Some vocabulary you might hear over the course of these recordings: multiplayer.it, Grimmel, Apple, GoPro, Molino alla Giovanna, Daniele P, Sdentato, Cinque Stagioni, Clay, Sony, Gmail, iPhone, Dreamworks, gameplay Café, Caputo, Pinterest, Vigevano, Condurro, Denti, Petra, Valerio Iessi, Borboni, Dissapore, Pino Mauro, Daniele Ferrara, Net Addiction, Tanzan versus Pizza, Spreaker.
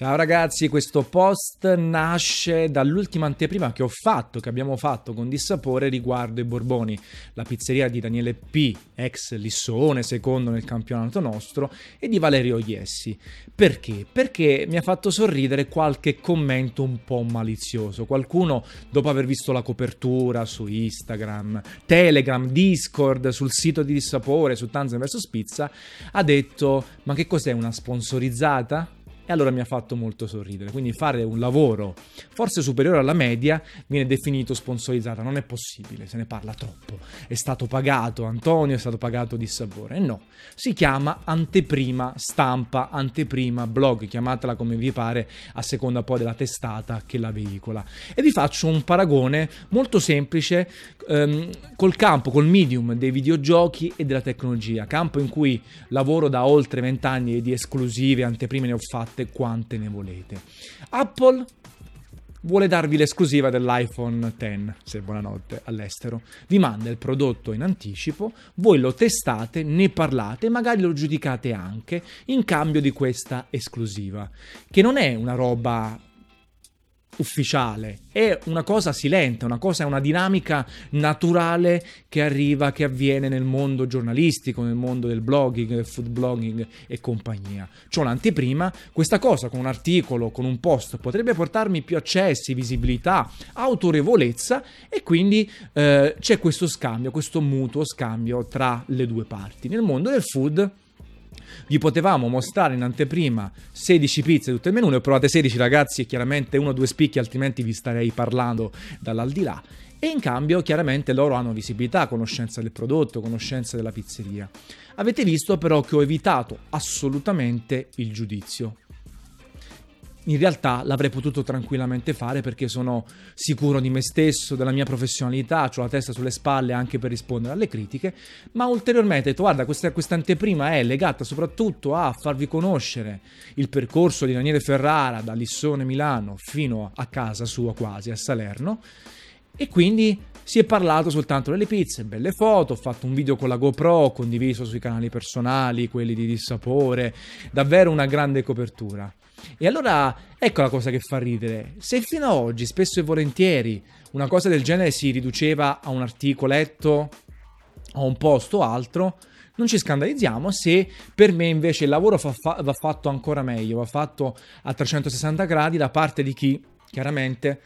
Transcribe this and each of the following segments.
Ciao ragazzi, questo post nasce dall'ultima anteprima che ho fatto, che abbiamo fatto con Dissapore riguardo i Borboni, la pizzeria di Daniele P, ex Lissone, secondo nel campionato nostro, e di Valerio Iessi. Perché? Perché mi ha fatto sorridere qualche commento un po' malizioso. Qualcuno, dopo aver visto la copertura su Instagram, Telegram, Discord, sul sito di Dissapore, su Tanzan versus Pizza, ha detto "Ma che cos'è, una sponsorizzata?" E allora mi ha fatto molto sorridere. Quindi fare un lavoro forse superiore alla media viene definito sponsorizzata. Non è possibile, se ne parla troppo. È stato pagato Antonio, è stato pagato Dissapore. No, si chiama anteprima stampa, anteprima blog, chiamatela come vi pare a seconda poi della testata che la veicola. E vi faccio un paragone molto semplice col campo, col medium dei videogiochi e della tecnologia. Campo in cui lavoro da oltre 20 anni e di esclusive, anteprime ne ho fatte quante ne volete. Apple vuole darvi l'esclusiva dell'iPhone X, se buonanotte all'estero. Vi manda il prodotto in anticipo, voi lo testate, ne parlate, magari lo giudicate anche in cambio di questa esclusiva, che non è una roba ufficiale, è una cosa silente, una cosa, è una dinamica naturale che arriva, che avviene nel mondo giornalistico, nel mondo del blogging, food blogging e compagnia. C'ho l'anteprima, questa cosa con un articolo, con un post potrebbe portarmi più accessi, visibilità, autorevolezza e quindi c'è questo scambio, questo mutuo scambio tra le due parti. Nel mondo del food vi potevamo mostrare in anteprima 16 pizze tutte il menù, ne ho provate 16 ragazzi e chiaramente uno o due spicchi, altrimenti vi starei parlando dall'aldilà, e in cambio chiaramente loro hanno visibilità, conoscenza del prodotto, conoscenza della pizzeria. Avete visto però che ho evitato assolutamente il giudizio. In realtà l'avrei potuto tranquillamente fare perché sono sicuro di me stesso, della mia professionalità, ho la testa sulle spalle anche per rispondere alle critiche, ma ulteriormente ho detto guarda, questa anteprima è legata soprattutto a farvi conoscere il percorso di Daniele Ferrara da Lissone Milano fino a casa sua quasi, a Salerno, e quindi si è parlato soltanto delle pizze, belle foto, ho fatto un video con la GoPro, condiviso sui canali personali, quelli di Dissapore, davvero una grande copertura. E allora ecco la cosa che fa ridere, se fino a oggi spesso e volentieri una cosa del genere si riduceva a un articoletto, a un post o altro, non ci scandalizziamo se per me invece il lavoro va fatto ancora meglio, va fatto a 360 gradi da parte di chi chiaramente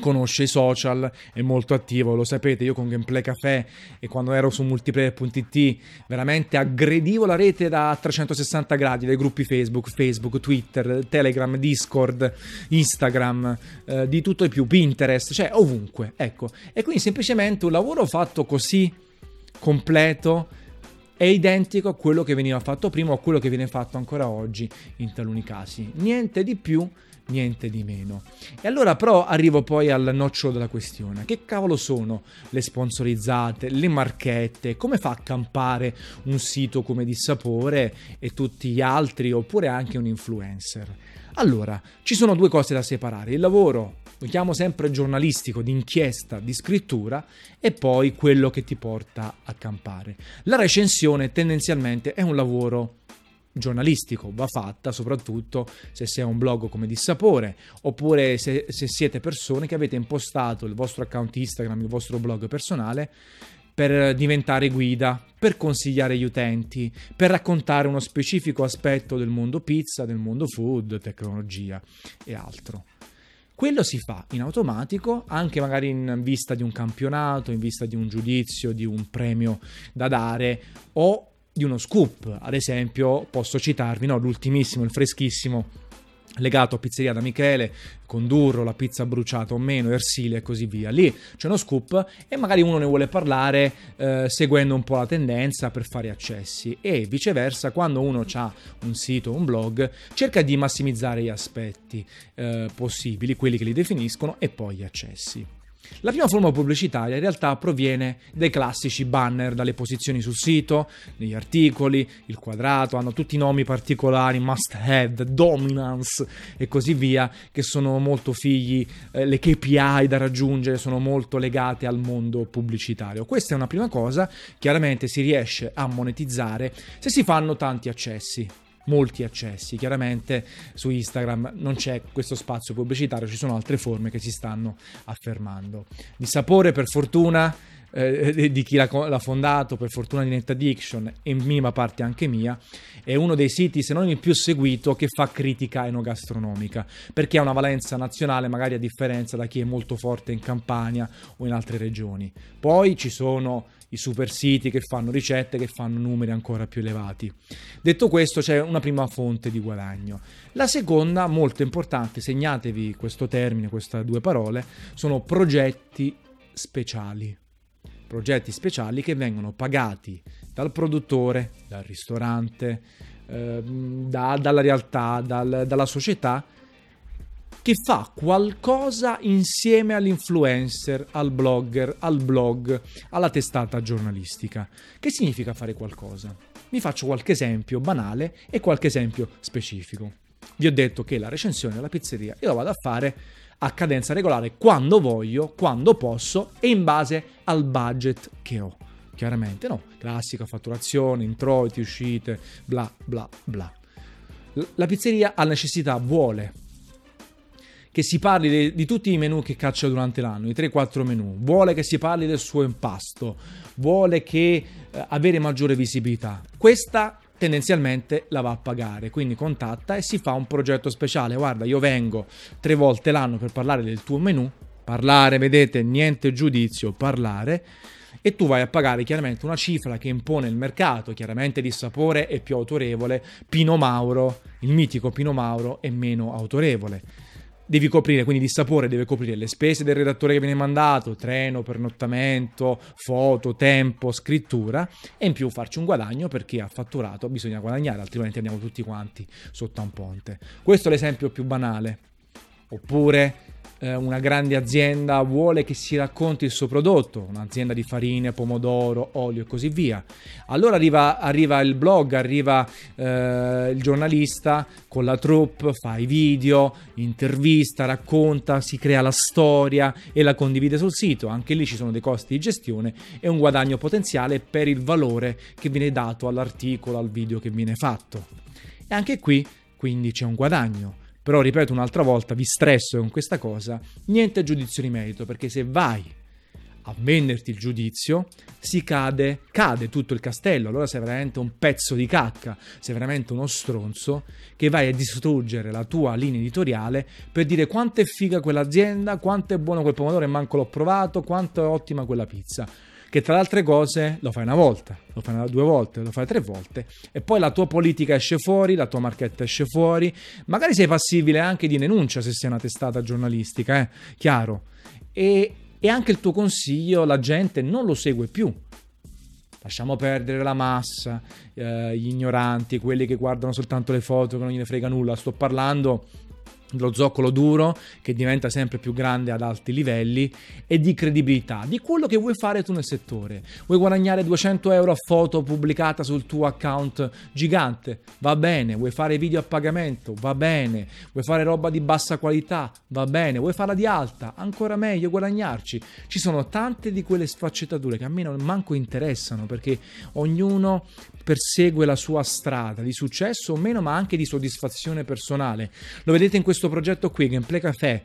conosce i social, è molto attivo, lo sapete, io con Gameplay Café e quando ero su multiplayer.it veramente aggredivo la rete da 360 gradi, dai gruppi Facebook, Twitter, Telegram, Discord, Instagram, di tutto e più, Pinterest, cioè ovunque, ecco. E quindi semplicemente un lavoro fatto così completo è identico a quello che veniva fatto prima o a quello che viene fatto ancora oggi in taluni casi, niente di più, niente di meno. E allora però arrivo poi al nocciolo della questione. Che cavolo sono le sponsorizzate, le marchette? Come fa a campare un sito come Dissapore e tutti gli altri, oppure anche un influencer? Allora, ci sono due cose da separare. Il lavoro, lo chiamo sempre giornalistico, di inchiesta, di scrittura, e poi quello che ti porta a campare. La recensione tendenzialmente è un lavoro giornalistico, va fatta soprattutto se sei un blog come Dissapore, oppure se siete persone che avete impostato il vostro account Instagram, il vostro blog personale per diventare guida, per consigliare gli utenti, per raccontare uno specifico aspetto del mondo pizza, del mondo food, tecnologia e altro. Quello si fa in automatico, anche magari in vista di un campionato, in vista di un giudizio, di un premio da dare o di uno scoop. Ad esempio posso citarvi l'ultimissimo, il freschissimo, legato a Pizzeria da Michele, Condurro, la pizza bruciata o meno, Ersile e così via. Lì c'è uno scoop e magari uno ne vuole parlare seguendo un po' la tendenza per fare accessi, e viceversa quando uno ha un sito, un blog, cerca di massimizzare gli aspetti possibili, quelli che li definiscono, e poi gli accessi. La prima forma pubblicitaria in realtà proviene dai classici banner, dalle posizioni sul sito, negli articoli, il quadrato, hanno tutti i nomi particolari, must have, dominance e così via, che sono molto figli, le KPI da raggiungere sono molto legate al mondo pubblicitario. Questa è una prima cosa, chiaramente si riesce a monetizzare se si fanno tanti accessi. molti accessi. Chiaramente su Instagram non c'è questo spazio pubblicitario, ci sono altre forme che si stanno affermando. Dissapore, per fortuna di chi l'ha fondato, per fortuna di Net Addiction e in minima parte anche mia, è uno dei siti, se non il più seguito, che fa critica enogastronomica, perché ha una valenza nazionale, magari a differenza da chi è molto forte in Campania o in altre regioni. Poi ci sono i super siti che fanno ricette, che fanno numeri ancora più elevati. Detto questo, c'è una prima fonte di guadagno. La seconda, molto importante, segnatevi questo termine, queste due parole, sono progetti speciali che vengono pagati dal produttore, dal ristorante, dalla realtà, dalla società, che fa qualcosa insieme all'influencer, al blogger, al blog, alla testata giornalistica. Che significa fare qualcosa? Vi faccio qualche esempio banale e qualche esempio specifico. Vi ho detto che la recensione della pizzeria io la vado a fare a cadenza regolare, quando voglio, quando posso e in base al budget che ho. Chiaramente no, classica fatturazione, introiti, uscite, bla bla bla. La pizzeria ha necessità, vuole che si parli di tutti i menù che caccia durante l'anno, i 3-4 menù, vuole che si parli del suo impasto, vuole che avere maggiore visibilità. Questa tendenzialmente la va a pagare, quindi contatta e si fa un progetto speciale. Guarda, io vengo 3 volte l'anno per parlare del tuo menù, parlare, vedete, niente giudizio, parlare, e tu vai a pagare chiaramente una cifra che impone il mercato. Chiaramente Dissapore è più autorevole, Pino Mauro, il mitico Pino Mauro, è meno autorevole. Devi coprire, quindi Dissapore deve coprire le spese del redattore che viene mandato, treno, pernottamento, foto, tempo, scrittura, e in più farci un guadagno, perché ha fatturato, bisogna guadagnare, altrimenti andiamo tutti quanti sotto a un ponte. Questo è l'esempio più banale. Oppure una grande azienda vuole che si racconti il suo prodotto, un'azienda di farine, pomodoro, olio e così via. Allora arriva il blog, arriva il giornalista con la troupe, fa i video, intervista, racconta, si crea la storia e la condivide sul sito. Anche lì ci sono dei costi di gestione e un guadagno potenziale per il valore che viene dato all'articolo, al video che viene fatto. E anche qui quindi c'è un guadagno. Però ripeto un'altra volta, vi stresso con questa cosa, niente giudizio di merito, perché se vai a venderti il giudizio si cade tutto il castello. Allora sei veramente un pezzo di cacca, sei veramente uno stronzo che vai a distruggere la tua linea editoriale per dire quanto è figa quell'azienda, quanto è buono quel pomodoro e manco l'ho provato, quanto è ottima quella pizza. Che tra le altre cose lo fai una volta, lo fai 2 volte, lo fai 3 volte e poi la tua politica esce fuori, la tua marchetta esce fuori, magari sei passibile anche di denuncia se sei una testata giornalistica, chiaro, e anche il tuo consiglio la gente non lo segue più. Lasciamo perdere la massa, gli ignoranti, quelli che guardano soltanto le foto, che non gliene frega nulla. Sto parlando dello zoccolo duro che diventa sempre più grande ad alti livelli, e di credibilità, di quello che vuoi fare tu nel settore. Vuoi guadagnare 200 euro a foto pubblicata sul tuo account gigante? Va bene. Vuoi fare video a pagamento? Va bene. Vuoi fare roba di bassa qualità? Va bene. Vuoi farla di alta? Ancora meglio, guadagnarci. Ci sono tante di quelle sfaccettature che a me non manco interessano, perché ognuno persegue la sua strada di successo o meno, ma anche di soddisfazione personale. Lo vedete in questo progetto qui, Gameplay Café,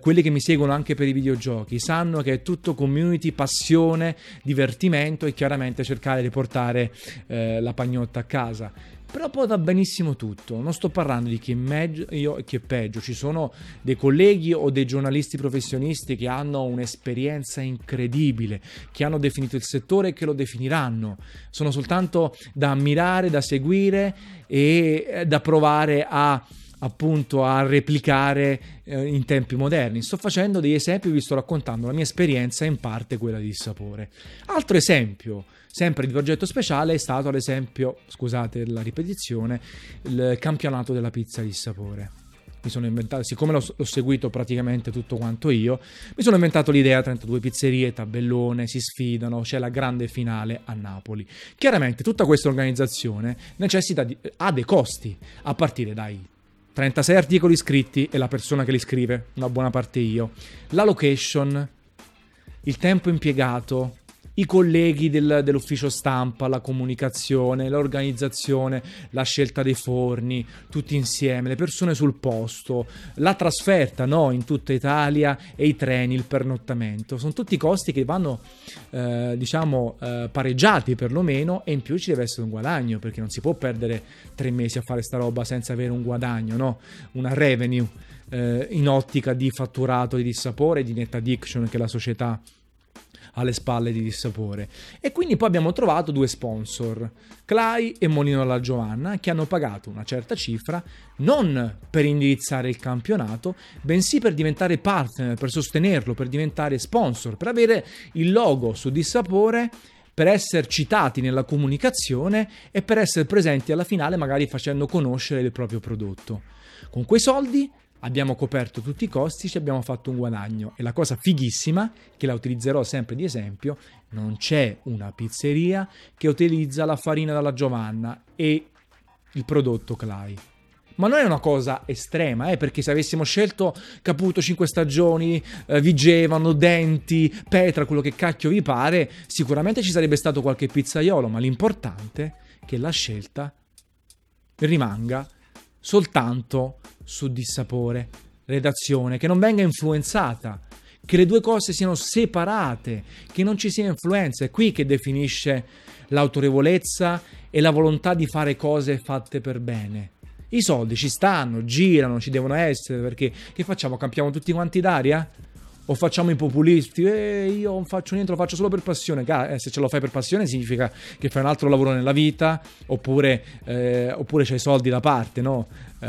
quelli che mi seguono anche per i videogiochi sanno che è tutto community, passione, divertimento e chiaramente cercare di portare la pagnotta a casa. Però poi va benissimo tutto, non sto parlando di chi è meglio e chi è peggio. Ci sono dei colleghi o dei giornalisti professionisti che hanno un'esperienza incredibile, che hanno definito il settore e che lo definiranno. Sono soltanto da ammirare, da seguire e da provare a replicare in tempi moderni. Sto facendo degli esempi, vi sto raccontando la mia esperienza, in parte quella di Dissapore. Altro esempio, sempre di progetto speciale, è stato ad esempio, scusate la ripetizione, il campionato della pizza di Dissapore. Mi sono inventato, siccome l'ho seguito praticamente tutto quanto io, mi sono inventato l'idea: 32 pizzerie, tabellone, si sfidano, c'è la grande finale a Napoli. Chiaramente tutta questa organizzazione ha dei costi, a partire dai 36 articoli scritti e la persona che li scrive, una buona parte io, la location, il tempo impiegato, i colleghi dell'ufficio stampa, la comunicazione, l'organizzazione, la scelta dei forni, tutti insieme, le persone sul posto, la trasferta, no, in tutta Italia, e i treni, il pernottamento. Sono tutti costi che vanno pareggiati perlomeno, e in più ci deve essere un guadagno, perché non si può perdere 3 mesi a fare sta roba senza avere un guadagno, no? Una revenue in ottica di fatturato di Dissapore, di Net Addiction, che è la società alle spalle di Dissapore. E quindi poi abbiamo trovato 2 sponsor, Clay e Molino alla Giovanna, che hanno pagato una certa cifra non per indirizzare il campionato, bensì per diventare partner, per sostenerlo, per diventare sponsor, per avere il logo su Dissapore, per essere citati nella comunicazione e per essere presenti alla finale, magari facendo conoscere il proprio prodotto. Con quei soldi abbiamo coperto tutti i costi, ci abbiamo fatto un guadagno, e la cosa fighissima, che la utilizzerò sempre di esempio, non c'è una pizzeria che utilizza la farina dalla Giovanna e il prodotto Clay. Ma non è una cosa estrema, perché se avessimo scelto Caputo, Cinque Stagioni, Vigevano, Denti, Petra, quello che cacchio vi pare, sicuramente ci sarebbe stato qualche pizzaiolo, ma l'importante è che la scelta rimanga soltanto su Dissapore, redazione, che non venga influenzata, che le due cose siano separate, che non ci sia influenza. È qui che definisce l'autorevolezza e la volontà di fare cose fatte per bene. I soldi ci stanno, girano, ci devono essere, perché che facciamo? Campiamo tutti quanti d'aria? O facciamo i populisti? Io non faccio niente, lo faccio solo per passione. Se ce lo fai per passione significa che fai un altro lavoro nella vita, oppure c'hai soldi da parte, no?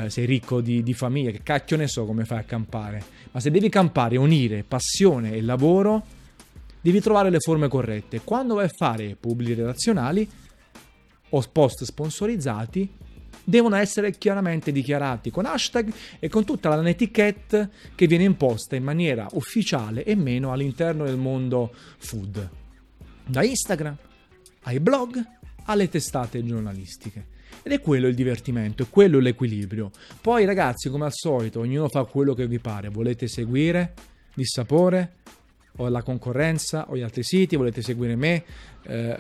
Sei ricco di famiglia, che cacchio ne so come fai a campare. Ma se devi campare, unire passione e lavoro, devi trovare le forme corrette. Quando vai a fare pubblici relazionali o post sponsorizzati, devono essere chiaramente dichiarati con hashtag e con tutta l'etichetta che viene imposta in maniera ufficiale e meno all'interno del mondo food, da Instagram ai blog alle testate giornalistiche. Ed è quello il divertimento, è quello l'equilibrio. Poi ragazzi, come al solito, ognuno fa quello che vi pare. Volete seguire Dissapore o la concorrenza o gli altri siti, volete seguire me,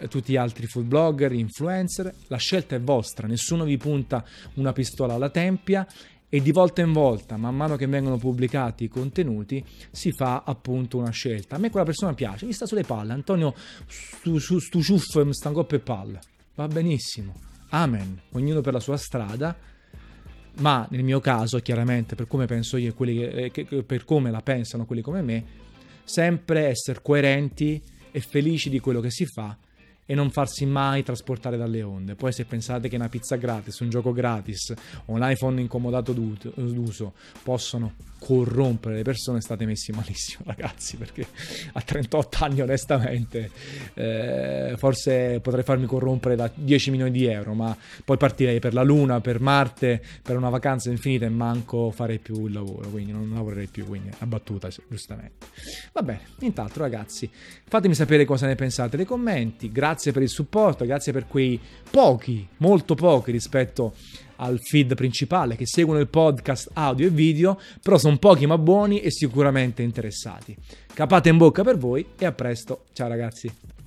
tutti gli altri food blogger, influencer, la scelta è vostra, nessuno vi punta una pistola alla tempia, e di volta in volta, man mano che vengono pubblicati i contenuti, si fa appunto una scelta. A me quella persona piace, mi sta sulle palle, Antonio stu ciuffo mi sta per palle, va benissimo, amen, ognuno per la sua strada. Ma nel mio caso, chiaramente, per come penso io e quelli che per come la pensano quelli come me, sempre essere coerenti e felici di quello che si fa e non farsi mai trasportare dalle onde. Poi se pensate che una pizza gratis, un gioco gratis o un iPhone incomodato d'uso possono corrompere le persone, state messi malissimo ragazzi, perché a 38 anni onestamente forse potrei farmi corrompere da 10 milioni di euro, ma poi partirei per la Luna, per Marte, per una vacanza infinita e manco farei più il lavoro, quindi non lavorerei più, quindi è battuta giustamente. Va bene, nient'altro ragazzi, fatemi sapere cosa ne pensate nei commenti, grazie per il supporto, grazie per quei pochi, molto pochi rispetto al feed principale, che seguono il podcast audio e video, però sono pochi ma buoni e sicuramente interessati. Capate in bocca per voi e a presto, ciao ragazzi.